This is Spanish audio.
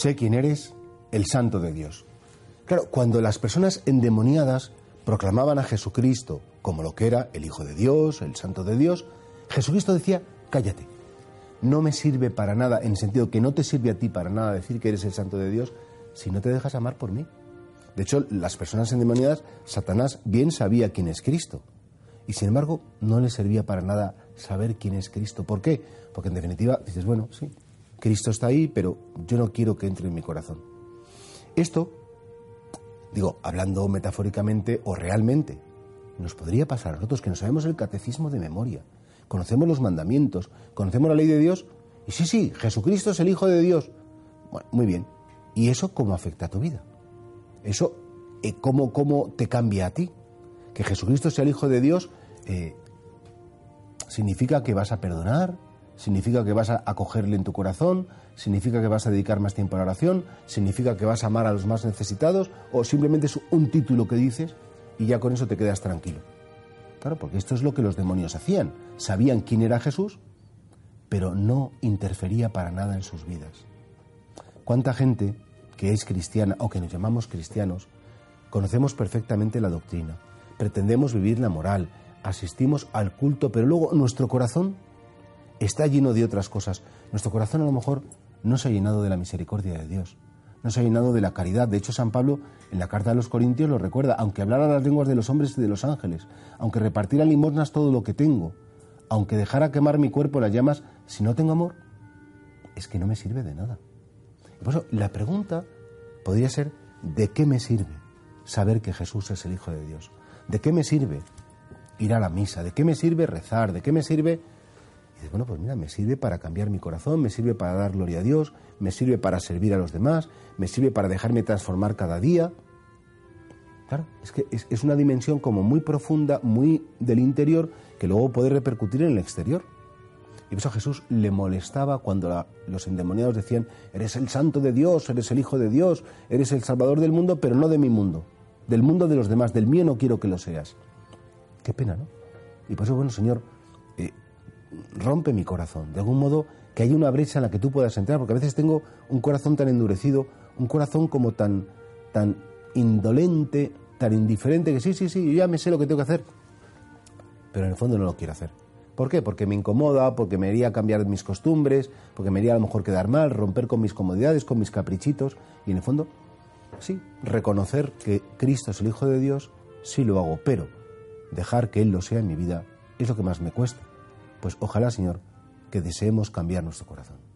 sé quién eres, el Santo de Dios. Claro, cuando las personas endemoniadas proclamaban a Jesucristo como lo que era el Hijo de Dios, el Santo de Dios, Jesucristo decía, cállate, no me sirve para nada, en el sentido que no te sirve a ti para nada decir que eres el Santo de Dios si no te dejas amar por mí. De hecho, las personas endemoniadas, Satanás bien sabía quién es Cristo. Y sin embargo, no le servía para nada saber quién es Cristo. ¿Por qué? Porque en definitiva dices, bueno, sí, Cristo está ahí, pero yo no quiero que entre en mi corazón. Esto, digo, hablando metafóricamente o realmente, nos podría pasar a nosotros que no sabemos el catecismo de memoria. Conocemos los mandamientos, conocemos la ley de Dios, y sí, Jesucristo es el Hijo de Dios. Bueno, muy bien. ¿Y eso cómo afecta a tu vida? Eso, ¿cómo te cambia a ti? Que Jesucristo sea el Hijo de Dios significa que vas a perdonar, significa que vas a acogerle en tu corazón, significa que vas a dedicar más tiempo a la oración, significa que vas a amar a los más necesitados, o simplemente es un título que dices y ya con eso te quedas tranquilo. Claro, porque esto es lo que los demonios hacían. Sabían quién era Jesús, pero no interfería para nada en sus vidas. ¿Cuánta gente que es cristiana o que nos llamamos cristianos, conocemos perfectamente la doctrina, pretendemos vivir la moral, asistimos al culto, pero luego nuestro corazón está lleno de otras cosas? Nuestro corazón a lo mejor no se ha llenado de la misericordia de Dios, no se ha llenado de la caridad. De hecho, San Pablo en la carta a los Corintios lo recuerda: aunque hablara las lenguas de los hombres y de los ángeles, aunque repartiera limosnas todo lo que tengo, aunque dejara quemar mi cuerpo las llamas, si no tengo amor, es que no me sirve de nada. Por eso, la pregunta podría ser, ¿de qué me sirve saber que Jesús es el Hijo de Dios? ¿De qué me sirve ir a la misa? ¿De qué me sirve rezar? ¿De qué me sirve...? Y dices, bueno, pues mira, me sirve para cambiar mi corazón, me sirve para dar gloria a Dios, me sirve para servir a los demás, me sirve para dejarme transformar cada día. Claro, es que es una dimensión como muy profunda, muy del interior, que luego puede repercutir en el exterior. Y por eso a Jesús le molestaba cuando los endemoniados decían, eres el Santo de Dios, eres el Hijo de Dios, eres el Salvador del mundo, pero no de mi mundo, del mundo de los demás, del mío no quiero que lo seas. Qué pena, ¿no? Y por eso, bueno, Señor, rompe mi corazón, de algún modo que haya una brecha en la que tú puedas entrar, porque a veces tengo un corazón tan endurecido, un corazón como tan indolente, tan indiferente, que sí, yo ya me sé lo que tengo que hacer, pero en el fondo no lo quiero hacer. ¿Por qué? Porque me incomoda, porque me haría cambiar mis costumbres, porque me haría a lo mejor quedar mal, romper con mis comodidades, con mis caprichitos. Y en el fondo, sí, reconocer que Cristo es el Hijo de Dios, sí lo hago, pero dejar que Él lo sea en mi vida es lo que más me cuesta. Pues ojalá, Señor, que deseemos cambiar nuestro corazón.